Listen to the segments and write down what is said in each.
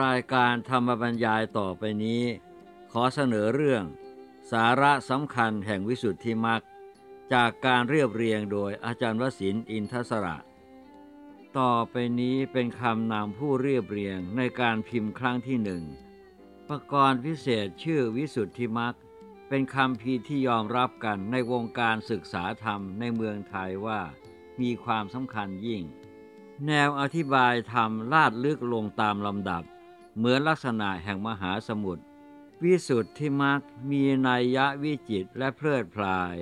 รายการธรรมบรรยายต่อไปนี้ขอเสนอเรื่องสาระสำคัญแห่งวิสุทธิมรรคจากการเรียบเรียงโดยอาจารย์วสินทร์อินทสระต่อไปนี้เป็นคำนำผู้เรียบเรียงในการพิมพ์ครั้งที่หนึ่งปกรณ์พิเศษชื่อวิสุทธิมรรคเป็นคำพีที่ยอมรับกันในวงการศึกษาธรรมในเมืองไทยว่ามีความสำคัญยิ่งแนวอธิบายธรรมลาดลึกลงตามลำดับเหมือนลักษณะแห่งมหาสมุทรวิสุทธิมรรคมีนัยยะวิจิตรและเพลิดเพลิน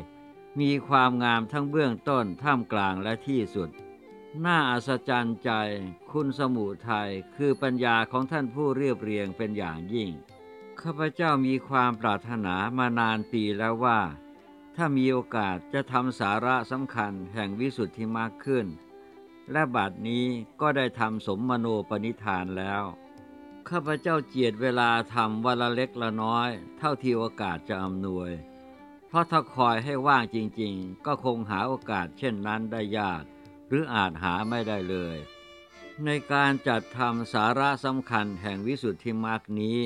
มีความงามทั้งเบื้องต้นท่ามกลางและที่สุดน่าอัศจรรย์ใจคุณสมุทัยคือปัญญาของท่านผู้เรียบเรียงเป็นอย่างยิ่งข้าพเจ้ามีความปรารถนามานานปีแล้วว่าถ้ามีโอกาสจะทำสาระสำคัญแห่งวิสุทธิมรรคขึ้นและบัดนี้ก็ได้ทำสมมโนปณิธานแล้วข้าพเจ้าเจียดเวลาทำวันละเล็กละน้อยเท่าที่โอกาสจะอำนวยเพราะถ้าคอยให้ว่างจริงๆก็คงหาโอกาสเช่นนั้นได้ยากหรืออาจหาไม่ได้เลยในการจัดทำสาระสำคัญแห่งวิสุทธิมรรคนี้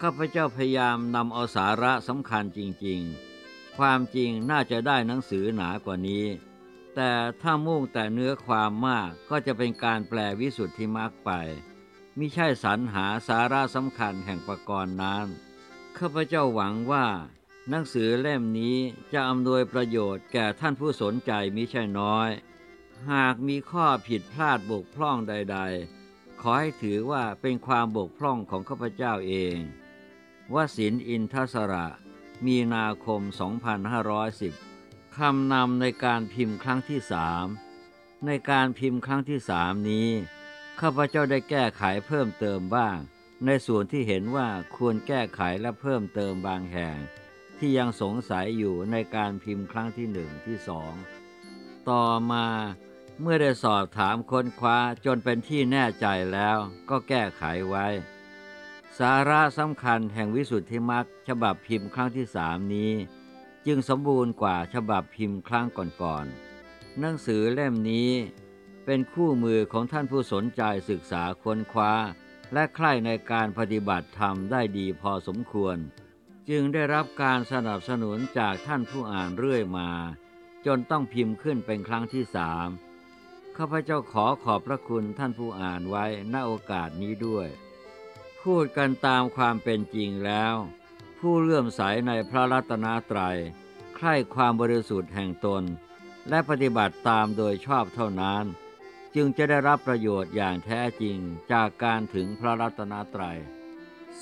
ข้าพเจ้าพยายามนำเอาสาระสำคัญจริงๆความจริงน่าจะได้หนังสือหนากว่านี้แต่ถ้ามุ่งแต่เนื้อความมากก็จะเป็นการแปลวิสุทธิมรรคไปมิใช่สรรหาสาระสำคัญแห่งปกรณ์นั้นข้าพเจ้าหวังว่าหนังสือเล่มนี้จะอำนวยประโยชน์แก่ท่านผู้สนใจมิใช่น้อยหากมีข้อผิดพลาดบกพร่องใดๆขอให้ถือว่าเป็นความบกพร่องของข้าพเจ้าเองวสินทร์อินทสระมีนาคม 2510คำนำในการพิมพ์ครั้งที่สามในการพิมพ์ครั้งที่สามนี้ข้าพเจ้าได้แก้ไขเพิ่มเติมบ้างในส่วนที่เห็นว่าควรแก้ไขและเพิ่มเติมบางแห่งที่ยังสงสัยอยู่ในการพิมพ์ครั้งที่หนึ่งที่สองต่อมาเมื่อได้สอบถามค้นคว้าจนเป็นที่แน่ใจแล้วก็แก้ไขไว้สาระสำคัญแห่งวิสุทธิมรรคฉบับพิมพ์ครั้งที่สามนี้จึงสมบูรณ์กว่าฉบับพิมพ์ครั้งก่อนๆหนังสือเล่มนี้เป็นคู่มือของท่านผู้สนใจศึกษาค้นคว้าและใคร่ในการปฏิบัติธรรมได้ดีพอสมควรจึงได้รับการสนับสนุนจากท่านผู้อ่านเรื่อยมาจนต้องพิมพ์ขึ้นเป็นครั้งที่สามข้าพเจ้าขอขอบพระคุณท่านผู้อ่านไว้ณโอกาสนี้ด้วยพูดกันตามความเป็นจริงแล้วผู้เลื่อมใสในพระรัตนตรัยใคร่ความบริสุทธิ์แห่งตนและปฏิบัติตามโดยชอบเท่านั้นจึงจะได้รับประโยชน์อย่างแท้จริงจากการถึงพระรัตนตรัย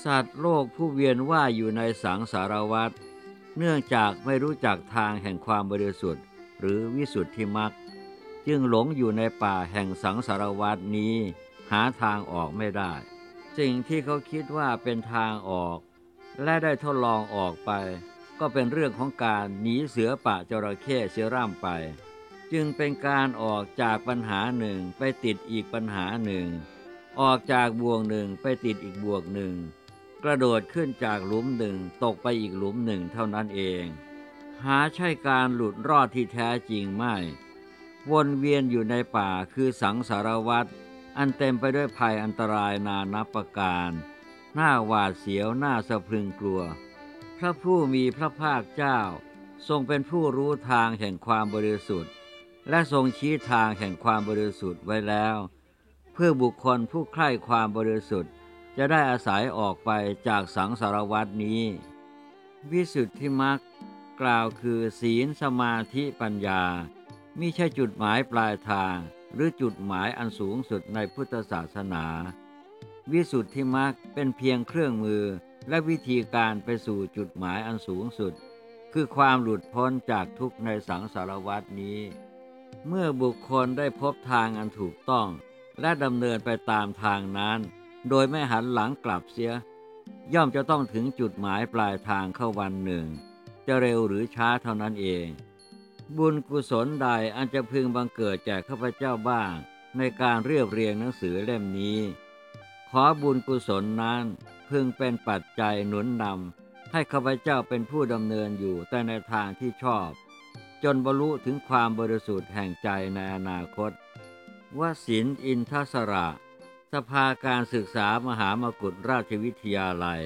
สัตว์โลกผู้เวียนว่ายอยู่ในสังสารวัฏเนื่องจากไม่รู้จักทางแห่งความบริสุทธิ์หรือวิสุทธิมรรคจึงหลงอยู่ในป่าแห่งสังสารวัฏนี้หาทางออกไม่ได้สิ่งที่เขาคิดว่าเป็นทางออกและได้ทดลองออกไปก็เป็นเรื่องของการหนีเสือป่าจระเข้เสือร่ำไปจึงเป็นการออกจากปัญหาหนึ่งไปติดอีกปัญหาหนึ่งออกจากบ่วงหนึ่งไปติดอีกบ่วงหนึ่งกระโดดขึ้นจากหลุมหนึ่งตกไปอีกหลุมหนึ่งเท่านั้นเองหาใช่การหลุดรอดที่แท้จริงไม่วนเวียนอยู่ในป่าคือสังสารวัฏอันเต็มไปด้วยภัยอันตรายนานับประการหน้าหวาดเสียวหน้าสะพรึงกลัวพระผู้มีพระภาคเจ้าทรงเป็นผู้รู้ทางแห่งความบริสุทธิ์และทรงชี้ทางแห่งความบริสุทธิ์ไว้แล้วเพื่อบุคคลผู้ใคร่ความบริสุทธิ์จะได้อาศัยออกไปจากสังสารวัฏนี้วิสุทธิมรรคกล่าวคือศีลสมาธิปัญญามิใช่จุดหมายปลายทางหรือจุดหมายอันสูงสุดในพุทธศาสนาวิสุทธิมรรคเป็นเพียงเครื่องมือและวิธีการไปสู่จุดหมายอันสูงสุดคือความหลุดพ้นจากทุกข์ในสังสารวัฏนี้เมื่อบุคคลได้พบทางอันถูกต้องและดำเนินไปตามทางนั้นโดยไม่หันหลังกลับเสียย่อมจะต้องถึงจุดหมายปลายทางเข้าวันหนึ่งจะเร็วหรือช้าเท่านั้นเองบุญกุศลใดอันจะพึงบังเกิดแก่ข้าพเจ้าบ้างในการเรียบเรียงหนังสือเล่มนี้ขอบุญกุศลนั้นพึงเป็นปัจจัยหนุนนำให้ข้าพเจ้าเป็นผู้ดำเนินอยู่แต่ในทางที่ชอบจนบรรลุถึงความบริสุทธิ์แห่งใจในอนาคตวสินทร์อินทสระ สภาการศึกษามหามกุฏราชวิทยาลัย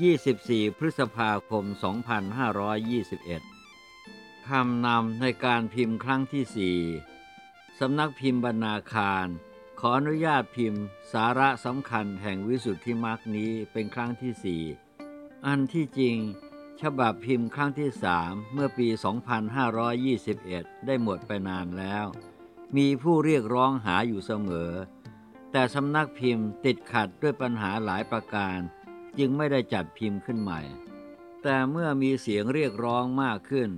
24 พฤษภาคม 2521 คำนำในการพิมพ์ครั้งที่ 4 สำนักพิมพ์บรรณาคารขออนุญาตพิมพ์สาระสำคัญแห่งวิสุทธิมรรคนี้เป็นครั้งที่ 4 อันที่จริงฉบับพิมพ์ครั้งที่ 3 เมื่อปี 2521 ได้หมดไปนานแล้วมีผู้เรียกร้องหาอยู่เสมอแต่สำนักพิมพ์ติดขัดด้วยปัญหาหลายประการจึงไม่ได้จัดพิมพ์ขึ้นใหม่แต่เมื่อมีเสียงเรียกร้องมากขึ้น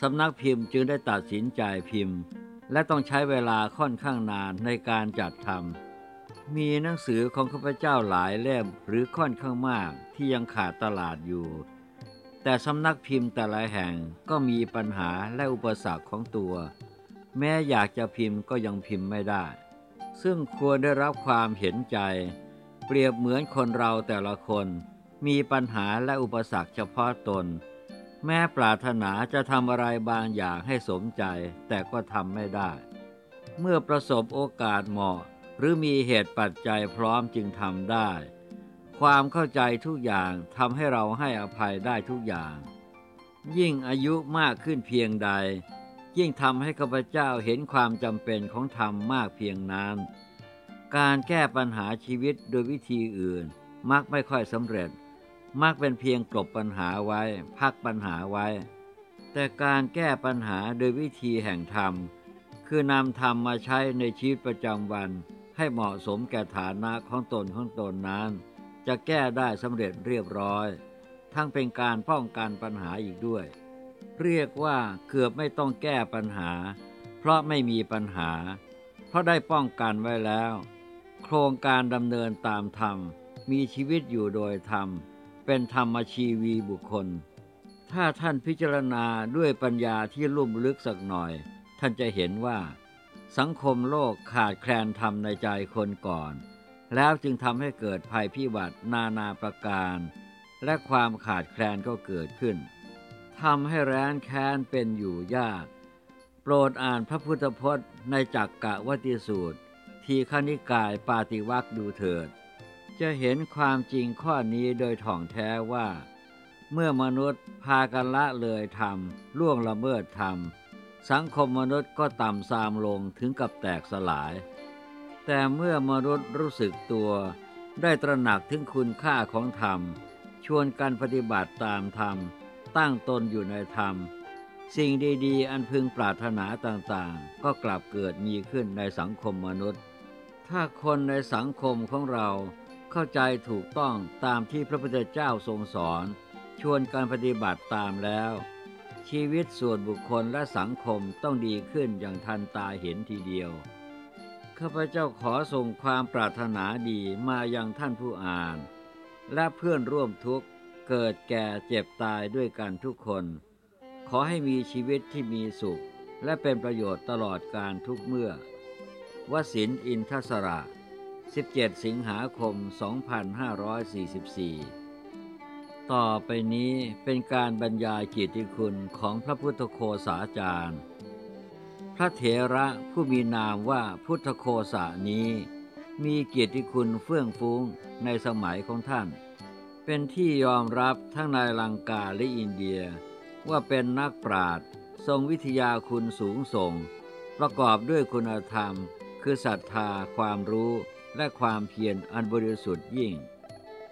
สำนักพิมพ์จึงได้ตัดสินใจพิมพ์และต้องใช้เวลาค่อนข้างนานในการจัดทำมีหนังสือของข้าพเจ้าหลายเล่มหรือค่อนข้างมากที่ยังขาดตลาดอยู่แต่สำนักพิมพ์แต่ละแห่งก็มีปัญหาและอุปสรรคของตัวแม้อยากจะพิมพ์ก็ยังพิมพ์ไม่ได้ซึ่งควรได้รับความเห็นใจเปรียบเหมือนคนเราแต่ละคนมีปัญหาและอุปสรรคเฉพาะตนแม้ปรารถนาจะทำอะไรบางอย่างให้สมใจแต่ก็ทำไม่ได้เมื่อประสบโอกาสเหมาะหรือมีเหตุปัจจัยพร้อมจึงทำได้ความเข้าใจทุกอย่างทำให้เราให้อภัยได้ทุกอย่างยิ่งอายุมากขึ้นเพียงใดยิ่งทำให้ข้าพเจ้าเห็นความจำเป็นของธรรมมากเพียงนั้นการแก้ปัญหาชีวิตโดยวิธีอื่นมักไม่ค่อยสำเร็จมักเป็นเพียงกลบปัญหาไว้พักปัญหาไว้แต่การแก้ปัญหาโดยวิธีแห่งธรรมคือนำธรรมมาใช้ในชีวิตประจำวันให้เหมาะสมแก่ฐานะของตนนั้นจะแก้ได้สำเร็จเรียบร้อยทั้งเป็นการป้องกันปัญหาอีกด้วยเรียกว่าเกือบไม่ต้องแก้ปัญหาเพราะไม่มีปัญหาเพราะได้ป้องกันไว้แล้วโครงการดำเนินตามธรรมมีชีวิตอยู่โดยธรรมเป็นธรรมชีวีบุคคลถ้าท่านพิจารณาด้วยปัญญาที่ลุ่มลึกสักหน่อยท่านจะเห็นว่าสังคมโลกขาดแคลนธรรมในใจคนก่อนแล้วจึงทำให้เกิดภัยพิบัตินานาประการและความขาดแคลนก็เกิดขึ้นทำให้แร้นแค้นเป็นอยู่ยากโปรดอ่านพระพุทธพจน์ในจักกะวติสูตรทีฆนิกายปาติวรรคดูเถิดจะเห็นความจริงข้อนี้โดยถ่องแท้ว่าเมื่อมนุษย์พากันละเลยธรรมล่วงละเมิดธรรมสังคมมนุษย์ก็ต่ำทรามลงถึงกับแตกสลายแต่เมื่อมนุษย์รู้สึกตัวได้ตระหนักถึงคุณค่าของธรรมชวนกันปฏิบัติตามธรรมตั้งตนอยู่ในธรรมสิ่งดีๆอันพึงปรารถนาต่างๆก็กลับเกิดมีขึ้นในสังคมมนุษย์ถ้าคนในสังคมของเราเข้าใจถูกต้องตามที่พระพุทธเจ้าทรงสอนชวนการปฏิบัติตามแล้วชีวิตส่วนบุคคลและสังคมต้องดีขึ้นอย่างทันตาเห็นทีเดียวข้าพเจ้าขอส่งความปรารถนาดีมายังท่านผู้อ่านและเพื่อนร่วมทุกข์เกิดแก่เจ็บตายด้วยกันทุกคนขอให้มีชีวิตที่มีสุขและเป็นประโยชน์ตลอดกาลทุกเมื่อวศินทร์ อินทสระ 17 สิงหาคม 2544 ต่อไปนี้เป็นการบรรยายกิตติคุณของพระพุทธโฆษาจารย์พระเถระผู้มีนามว่าพุทธโฆษานี้มีเกียรติคุณเฟื่องฟุ้งในสมัยของท่านเป็นที่ยอมรับทั้งในลังกาและอินเดียว่าเป็นนักปราชญ์ทรงวิทยาคุณสูงส่งประกอบด้วยคุณธรรมคือศรัทธาความรู้และความเพียรอันบริสุทธิ์ยิ่ง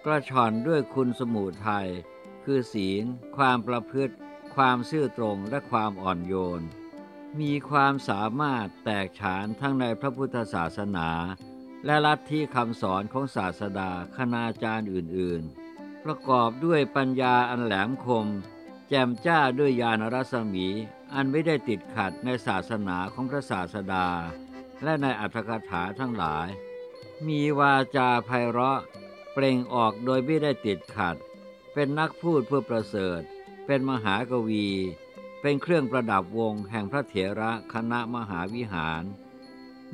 กระฉ่อนด้วยคุณสมุทัยคือศีลความประพฤติความซื่อตรงและความอ่อนโยนมีความสามารถแตกฉานทั้งในพระพุทธศาสนาและลัทธิคำสอนของศาสดาคณาจารย์อื่นๆประกอบด้วยปัญญาอันแหลมคมแจ่มจ้าด้วยญาณรัศมีอันไม่ได้ติดขัดในศาสนาของพระศาสดาและในอรรถกถาทั้งหลายมีวาจาไพเราะเปล่งออกโดยไม่ได้ติดขัดเป็นนักพูดผู้ประเสริฐเป็นมหากวีเป็นเครื่องประดับวงแห่งพระเถระคณะมหาวิหาร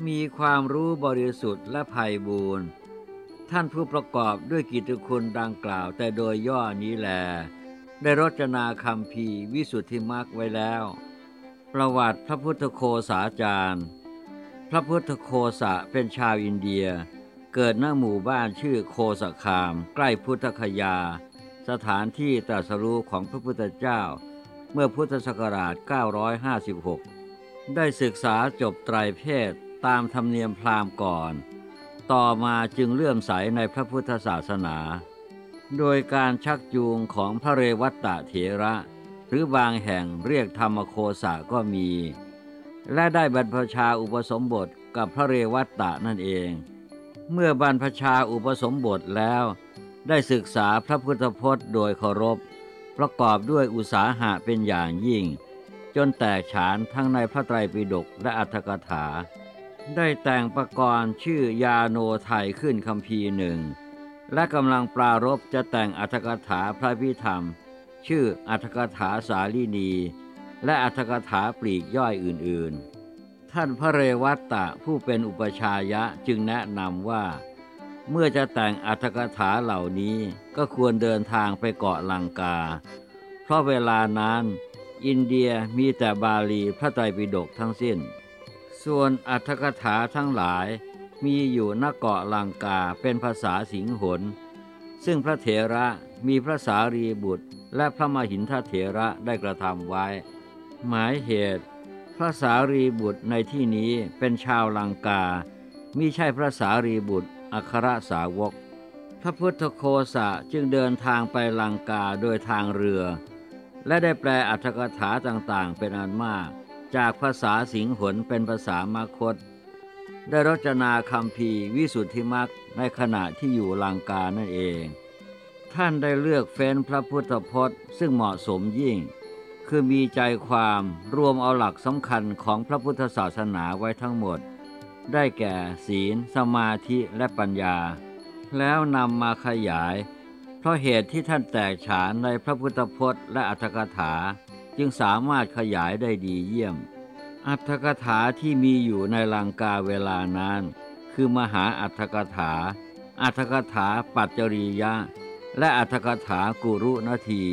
มีความรู้บริสุทธิ์และไพบูรณ์ท่านผู้ประกอบด้วยกิตติคุณดังกล่าวแต่โดยย่อนี้แลได้รจนาคัมภีร์วิสุทธิมรรคไว้แล้วประวัติพระพุทธโฆษาจารย์พระพุทธโฆษะเป็นชาวอินเดีย เกิดณหมู่บ้านชื่อโคสคามใกล้พุทธคยาสถานที่ตรัสรู้ของพระพุทธเจ้าเมื่อพุทธศักราช956ได้ศึกษาจบไตรเพศตามธรรมเนียมพราหมณ์ก่อนต่อมาจึงเลื่อมใสในพระพุทธศาสนาโดยการชักจูงของพระเรวัตตะเถระหรือบางแห่งเรียกธรรมโคสะก็มีและได้บรรพชาอุปสมบทกับพระเรวัตตะนั่นเองเมื่อบรรพชาอุปสมบทแล้วได้ศึกษาพระพุทธพจน์โดยเคารพประกอบด้วยอุตสาหะเป็นอย่างยิ่งจนแตกฉานทั้งในพระไตรปิฎกและอรรถกถาได้แต่งประกรณ์ชื่อยาโนไทยขึ้นคัมภีร์หนึ่งและกำลังปรารภจะแต่งอรรถกถาพระพิธรรมชื่ออรรถกถาสาลินีและอรรถกถาปลีกย่อยอื่นๆท่านพระเรวัตตะผู้เป็นอุปชายะจึงแนะนำว่าเมื่อจะแต่งอรรถกถาเหล่านี้ก็ควรเดินทางไปเกาะลังกาเพราะเวลานั้นอินเดียมีแต่บาลีพระไตรปิฎกทั้งสิ้นส่วนอรรถกถาทั้งหลายมีอยู่ณเกาะลังกาเป็นภาษาสิงหลซึ่งพระเถระมีพระสารีบุตรและพระมหินทเถระได้กระทำไว้หมายเหตุพระสารีบุตรในที่นี้เป็นชาวลังกามิใช่พระสารีบุตรอัครสาวกพระพุทธโคสะจึงเดินทางไปลังกาโดยทางเรือและได้แปลอรรถกถาต่างๆเป็นอันมากจากภาษาสิงหลเป็นภาษามคธได้รจนาคัมภีร์วิสุทธิมรรคในขณะที่อยู่ลังกานั่นเองท่านได้เลือกเฟ้นพระพุทธพจน์ซึ่งเหมาะสมยิ่งคือมีใจความรวมเอาหลักสำคัญของพระพุทธศาสนาไว้ทั้งหมดได้แก่ศีลสมาธิและปัญญาแล้วนำมาขยายเพราะเหตุที่ท่านแตกฉานในพระพุทธพจน์และอรรถกถาจึงสามารถขยายได้ดีเยี่ยมอรรถกถาที่มีอยู่ในลังกาเวลานั้นคือมหาอรรถกถาอรรถกถาปัจจริยะและอรรถกถากุรุนาที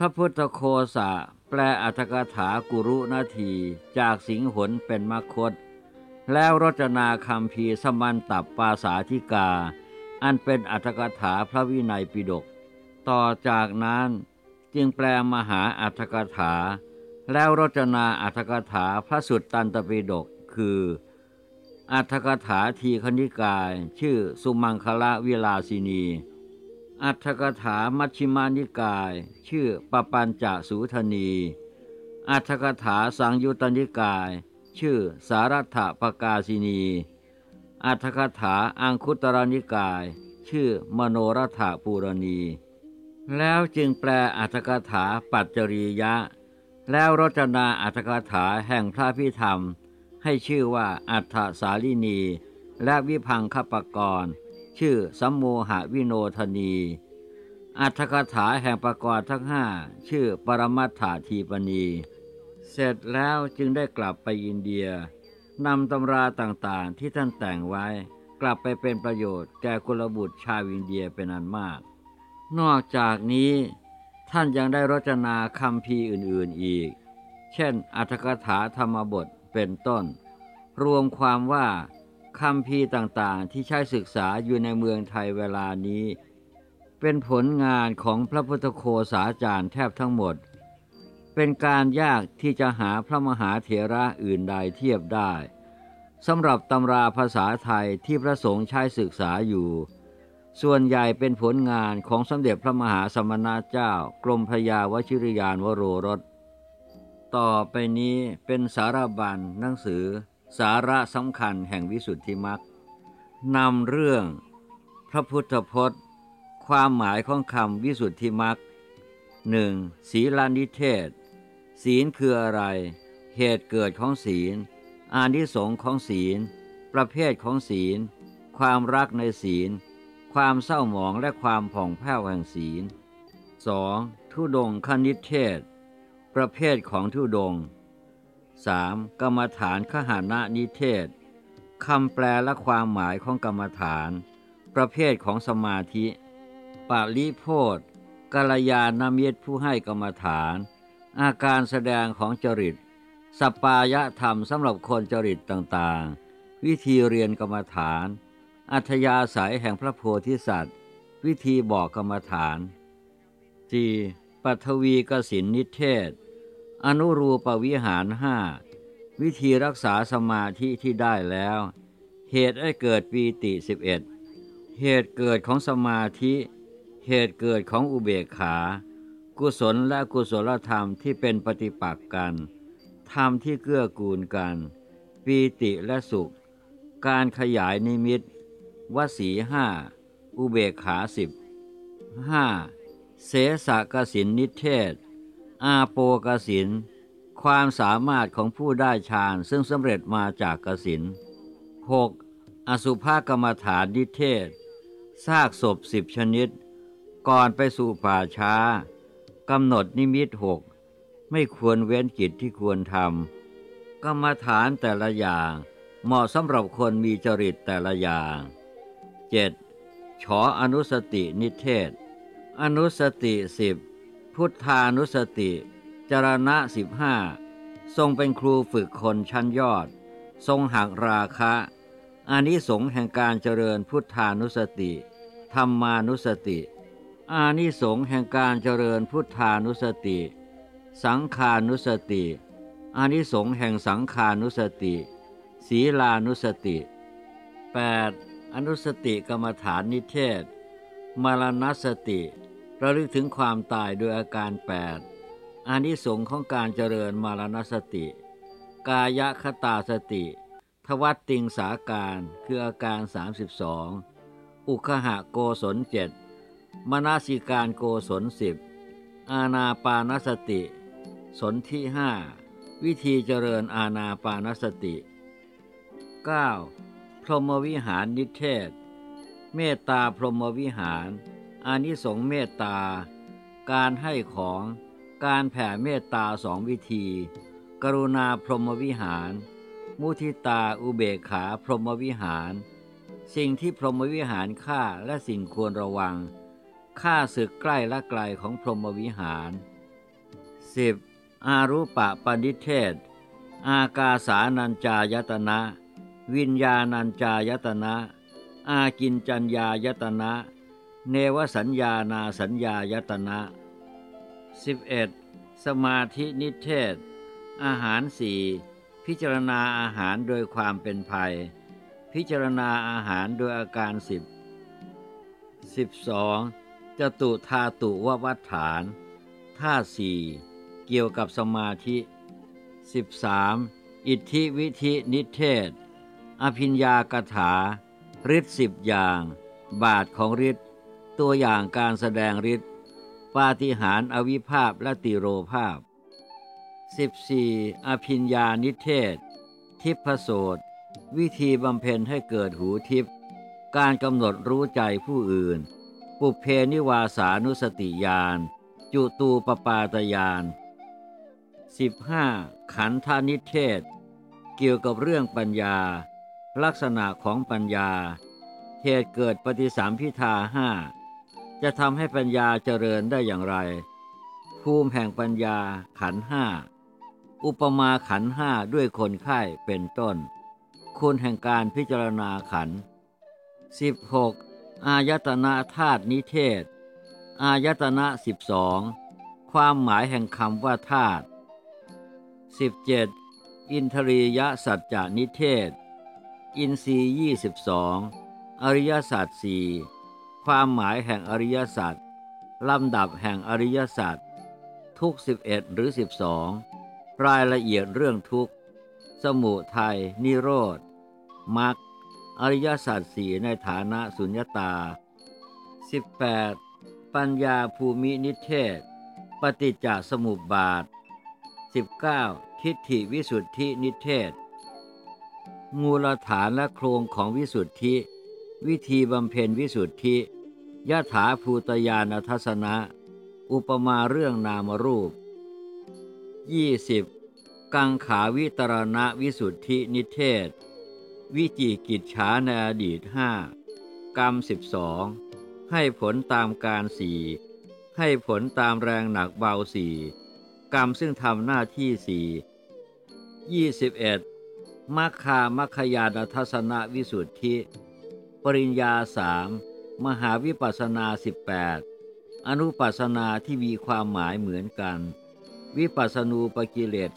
พระพุทธโคสะแปลอรรถกถากุรุนาทีจากสิงหลเป็นมคธแล้วรจนาคัมภีร์สมันตปาสาธิกาอันเป็นอรรถกถาพระวินัยปิฎกต่อจากนั้นจึงแปลมหาอรรถกถาแล้วรจนาอรรถกถาพระสุตตันตปิฎกคืออรรถกถาทีฆนิกายชื่อสุมังคละวิลาสินีอรรถกถามัชฌิมานิกายชื่อปปัญจสูทนีอรรถกถาสังยุตตนิกายชื่อสารัตถปกาสินีอรรถกถาอังคุตรนิกายชื่อมโนรถปูรณีแล้วจึงแปลอรรถกถาปัจจริยะแล้วรจนาอรรถกถาแห่งพระพิธรรมให้ชื่อว่าอัฏฐสาลินีและวิภังคปกรณ์ชื่อสัมโมหวิโนทนีอรรถกถาแห่งปกรณ์ทั้งห้าชื่อปรมัตถทีปนีเสร็จแล้วจึงได้กลับไปอินเดียนำตำราต่างๆที่ท่านแต่งไว้กลับไปเป็นประโยชน์แก่กุลบุตรชาวอินเดียเป็นอันมากนอกจากนี้ท่านยังได้รจนาคัมภีร์อื่นๆอีกเช่นอรรถกถาธรรมบทเป็นต้นรวมความว่าคัมภีร์ต่างๆที่ใช้ศึกษาอยู่ในเมืองไทยเวลานี้เป็นผลงานของพระพุทธโคสาจารย์แทบทั้งหมดเป็นการยากที่จะหาพระมหาเถระอื่นใดเทียบได้สำหรับตำราภาษาไทยที่พระสงฆ์ใช้ศึกษาอยู่ส่วนใหญ่เป็นผลงานของสมเด็จพระมหาสมณเจ้ากรมพระยาวชิรยานวโรรสต่อไปนี้เป็นสารบัญหนังสือสาระสำคัญแห่งวิสุทธิมรรคนำเรื่องพระพุทธพจน์ความหมายของคำวิสุทธิมรรค 1. ศีลานิเทศศีลคืออะไรเหตุเกิดของศีลอานิสงส์ของศีลประเภทของศีลความรักในศีลความเศร้าหมองและความผ่องแผ้วแห่งศีล 2. ธุดงคนิเทศประเภทของธุดง 3. กรรมฐานขหานนิเทศคำแปลและความหมายของกรรมฐานประเภทของสมาธิปริโภชกัลยาณมิตรผู้ให้กรรมฐานอาการแสดงของจริตสัปปายธรรมสำหรับคนจริตต่างๆวิธีเรียนกรรมฐาน อัธยาศัยแห่งพระโพธิสัตว์วิธีบอกกรรมฐาน 4. ปัทวีกสินนิเทศอนุรูปวิหาร 5 วิธีรักษาสมาธิที่ได้แล้วเหตุให้เกิดปีติ 11 เหตุเกิดของสมาธิเหตุเกิดของอุเบกขากุศลและกุศลธรรมที่เป็นปฏิปักษ์กันธรรมที่เกื้อกูลกันปีติและสุขการขยายนิมิตวสี5อุเบกขา10 5เสสกสินนิเทศอาโปกสินความสามารถของผู้ได้ฌานซึ่งสำเร็จมาจากกสิน 6. อสุภกรรมฐานนิเทศซากศพ10ชนิดก่อนไปสู่ป่าช้ากำหนดนิมิต6ไม่ควรเว้นกิจที่ควรทำกรรมฐานแต่ละอย่างเหมาะสำหรับคนมีจริตแต่ละอย่าง 7. ฉออนุสตินิเทศอนุสติ10พุทธานุสติจรณะ15ทรงเป็นครูฝึกคนชั้นยอดทรงหักราคะอานิสงส์แห่งการเจริญพุทธานุสติธรรมานุสติอานิสงส์แห่งการเจริญพุทธานุสติสังฆานุสติอานิสงส์แห่งสังฆานุสติศีลานุสติ 8. อนุสติกรรมฐานนิเทศมรณสติระลึกถึงความตายโดยอาการ8อานิสงส์ของการเจริญมรณสติกายคตาสติทวัตติงสาการคืออาการ32อุคหะโกศล7มนสิการโกศล10อานาปานสติสนธิ5วิธีเจริญอานาปานสติ9พรหมวิหารนิเทศเมตตาพรหมวิหารอานิสงส์เมตตาการให้ของการแผ่เมตตา2วิธีกรุณาพรหมวิหารมุทิตาอุเบกขาพรหมวิหารสิ่งที่พรหมวิหารฆ่าและสิ่งควรระวังฆ่าศึกใกล้และไกลของพรหมวิหาร 10. อารูปปณิเทศอากาสานัญจายตนะวิญญาณัญจายตนะอากิญจัญญายตนะเนวสัญญานาสัญญายตนะ 11. สมาธินิเทศอาหาร4พิจารณาอาหารโดยความเป็นภัยพิจารณาอาหารโดยอาการ10 12. จตุธาตุววัฏฐานท่า4เกี่ยวกับสมาธิ 13. อิทธิวิธินิเทศอภิญญากถาฤทธิ์10อย่างบาทของฤทธิ์ตัวอย่างการแสดงฤทธิ์ปาฏิหาริย์อวิภาพและติโรภาพ 14. อภิญญานิเทศทิพโสตวิธีบำเพ็ญให้เกิดหูทิพการกำหนดรู้ใจผู้อื่นปุเพนิวาสานุสติญาณจุตูปปาตญาณ 15. ขันธานิเทศเกี่ยวกับเรื่องปัญญาลักษณะของปัญญาเหตุเกิดปฏิสัมภิทา5จะทำให้ปัญญาเจริญได้อย่างไรภูมิแห่งปัญญาขันธ์5อุปมาขันธ์5ด้วยคนไข้เป็นต้นคุณแห่งการพิจารณาขันธ์ 16. อายตนะธาตุนิเทศอายตนะ12ความหมายแห่งคำว่าธาตุ 17. อินทรียสัจจานิเทศอินทรีย์22อริยสัจ4ความหมายแห่งอริยสัจลำดับแห่งอริยสัจทุกข์11หรือ12รายละเอียดเรื่องทุกข์สมุทัยนิโรธมรรคอริยสัจ4ในฐานะสุญญตา 18. ปัญญาภูมินิเทศปฏิจจสมุปบาท 19. ทิฏฐิวิสุทธินิเทศมูลฐานและโครงของวิสุทธิวิธีบำเพ็ญวิสุทธิยถาภูตญาณทัศนะอุปมาเรื่องนามรูป 20. กังขาวิตรณวิสุทธินิเทศวิจิกิจฉาในอดีต5กรรม12ให้ผลตามการ4ให้ผลตามแรงหนักเบา4กรรมซึ่งทำหน้าที่4 21. มัคคามรรคญาณทัศนะวิสุทธิป ริญญา3มหาวิปัสสนา18อนุปัสสนาที่มีความหมายเหมือนกันวิปัสสนูปกิเลส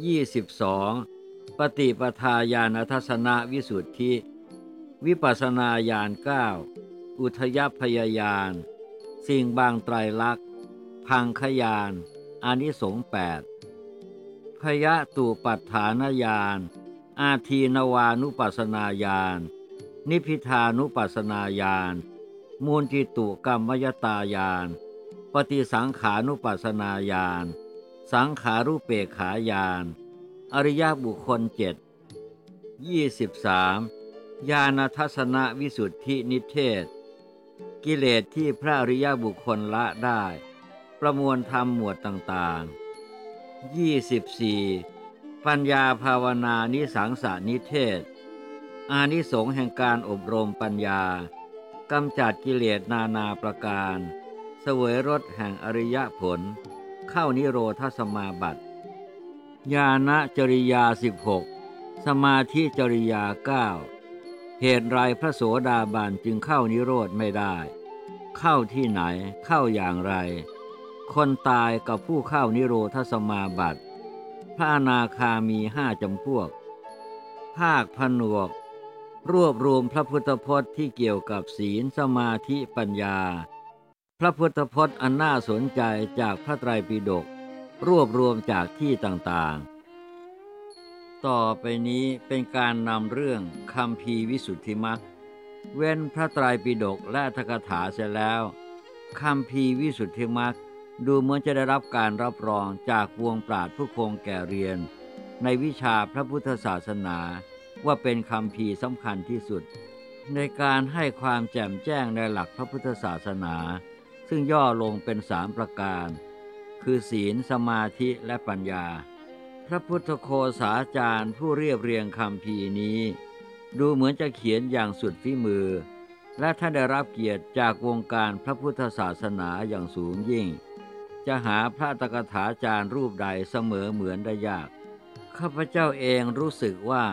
10 22ปฏิปทาญาณทัศนวิสุทธิวิปัสสนาญาณ9อุทยพยายานสิ่งบางไตรลักษณ์พังคญาณอานิสงส์8พยตูปัฏฐานญาณอาทีนวานุปัสสนาญาณนิพพิทานุปัสสนาญาณมูลจิตุกรรมยตาญาณปฏิสังขานุปัสสนาญาณสังขารูปเปกขาญาณอริยบุคคล7 23ญาณทัศนวิสุทธินิเทศกิเลสที่พระอริยบุคคลละได้ประมวลธรรมหมวดต่างๆ24ปัญญาภาวนานิสังสานิเทศอานิสงส์แห่งการอบรมปัญญากำจัดกิเลสนานาประการเสวยรสแห่งอริยผลเข้านิโรธสมาบัติญาณจริยา16สมาธิจริยา9เหตุไรพระโสดาบันจึงเข้านิโรธไม่ได้เข้าที่ไหนเข้าอย่างไรคนตายกับผู้เข้านิโรธสมาบัติพระอนาคามี5จำพวกภาคผนวกรวบรวมพระพุทธพจน์ที่เกี่ยวกับศีลสมาธิปัญญาพระพุทธพจน์อันน่าสนใจจากพระไตรปิฎกรวบรวมจากที่ต่างๆต่อไปนี้เป็นการนำเรื่องคัมภีร์วิสุทธิมรรคเว้นพระไตรปิฎกและอัตถกถาเสียแล้วคัมภีร์วิสุทธิมรรคดูเหมือนจะได้รับการรับรองจากวงปราชญ์ผู้คงแก่เรียนในวิชาพระพุทธศาสนาว่าเป็นคัมภีร์สำคัญที่สุดในการให้ความแจ่มแจ้งในหลักพระพุทธศาสนาซึ่งย่อลงเป็น3ประการคือศีลสมาธิและปัญญาพระพุทธโฆษาจารย์ผู้เรียบเรียงคัมภีร์นี้ดูเหมือนจะเขียนอย่างสุดฝีมือและท่านได้รับเกียรติจากวงการพระพุทธศาสนาอย่างสูงยิ่งจะหาพระอัตถกถาจารย์รูปใดเสมอเหมือนได้ยากข้าพเจ้าเองรู้สึกว่า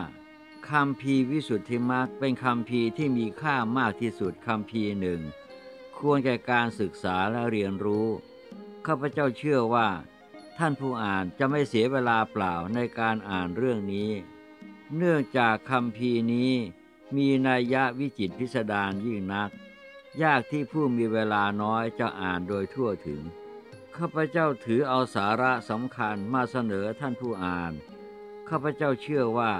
คัมภีร์วิสุทธิมรรคเป็นคัมภีร์ที่มีค่ามากที่สุดคัมภีร์หนึ่งควรแก่การศึกษาและเรียนรู้ข้าพเจ้าเชื่อว่าท่านผู้อ่านจะไม่เสียเวลาเปล่าในการอ่านเรื่องนี้เนื่องจากคัมภีร์นี้มีนัยยะวิจิตรพิสดารยิ่งนักยากที่ผู้มีเวลาน้อยจะอ่านโดยทั่วถึงข้าพเจ้าถือเอาสาระสำคัญมาเสนอท่านผู้อ่านข้าพเจ้าเชื่อว่า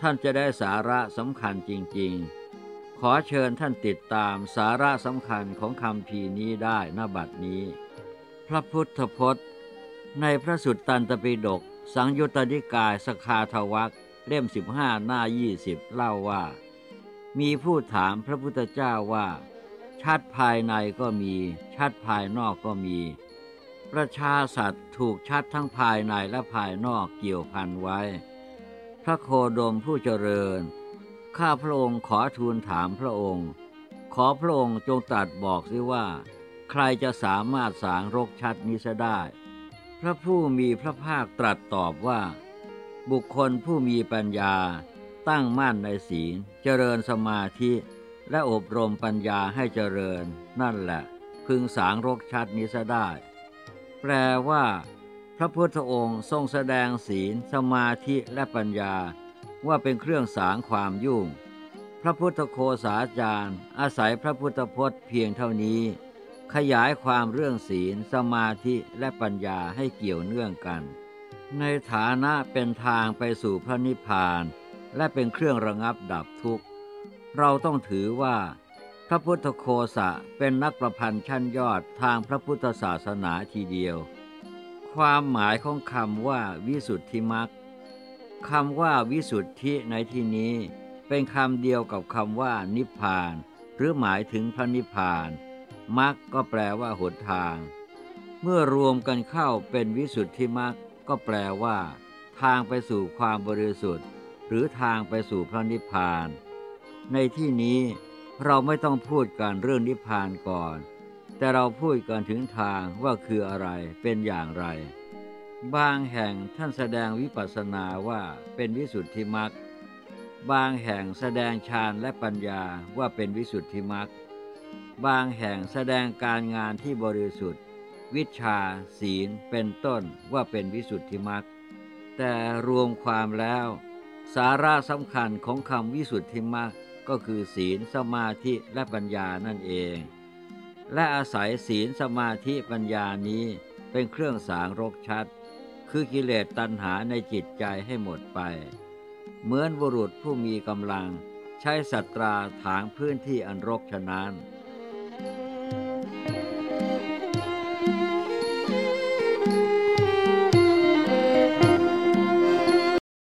ท่านจะได้สาระสำคัญจริงๆขอเชิญท่านติดตามสาระสำคัญของคัมภีร์นี้ได้ณบัดนี้พระพุทธพจน์ในพระสุตตันตปิฎกสังยุตตนิกายสคาทวรรคเล่ม15หน้า20เล่าว่ามีผู้ถามพระพุทธเจ้าว่าชัดภายในก็มีชัดภายนอกก็มีประชาสัตว์ถูกชัดทั้งภายในและภายนอกเกี่ยวพันไว้พระโคดมผู้เจริญข้าพระองค์ขอทูลถามพระองค์ขอพระองค์จงตรัสบอกสิว่าใครจะสามารถสางรกชัดนี้ได้พระผู้มีพระภาคตรัสตอบว่าบุคคลผู้มีปัญญาตั้งมั่นในศีลเจริญสมาธิและอบรมปัญญาให้เจริญนั่นแหละพึงสางรกชัดนี้ได้แปลว่าพระพุทธองค์ทรงแสดงศีลสมาธิและปัญญาว่าเป็นเครื่องสางความยุ่งพระพุทธโฆษาจารย์อาศัยพระพุทธพจน์เพียงเท่านี้ขยายความเรื่องศีลสมาธิและปัญญาให้เกี่ยวเนื่องกันในฐานะเป็นทางไปสู่พระนิพพานและเป็นเครื่องระงับดับทุกข์เราต้องถือว่าพระพุทธโฆษะเป็นนักประพันธ์ชั้นยอดทางพระพุทธศาสนาทีเดียวความหมายของคำว่าวิสุทธิมรรคคำว่าวิสุทธิในที่นี้เป็นคำเดียวกับคำว่านิพพานหรือหมายถึงพระนิพพานมรรคก็แปลว่าหนทางเมื่อรวมกันเข้าเป็นวิสุทธิมรรคก็แปลว่าทางไปสู่ความบริสุทธิ์หรือทางไปสู่พระนิพพานในที่นี้เราไม่ต้องพูดกันเรื่องนิพพานก่อนแต่เราพูดกันถึงทางว่าคืออะไรเป็นอย่างไรบางแห่งท่านแสดงวิปัสสนาว่าเป็นวิสุทธิมรรค บางแห่งแสดงฌานและปัญญาว่าเป็นวิสุทธิมรรคบางแห่งแสดงการงานที่บริสุทธิ์วิชชาศีลเป็นต้นว่าเป็นวิสุทธิมรรคแต่รวมความแล้วสาระสำคัญของคำวิสุทธิมรรคก็คือศีลสมาธิและปัญญานั่นเองและอาศัยศีลสมาธิปัญญานี้เป็นเครื่องสางรกชัดคือกิเลสตัณหาในจิตใจให้หมดไปเหมือนบุรุษผู้มีกำลังใช้สัตราถางพื้นที่อันรกฉะนั้น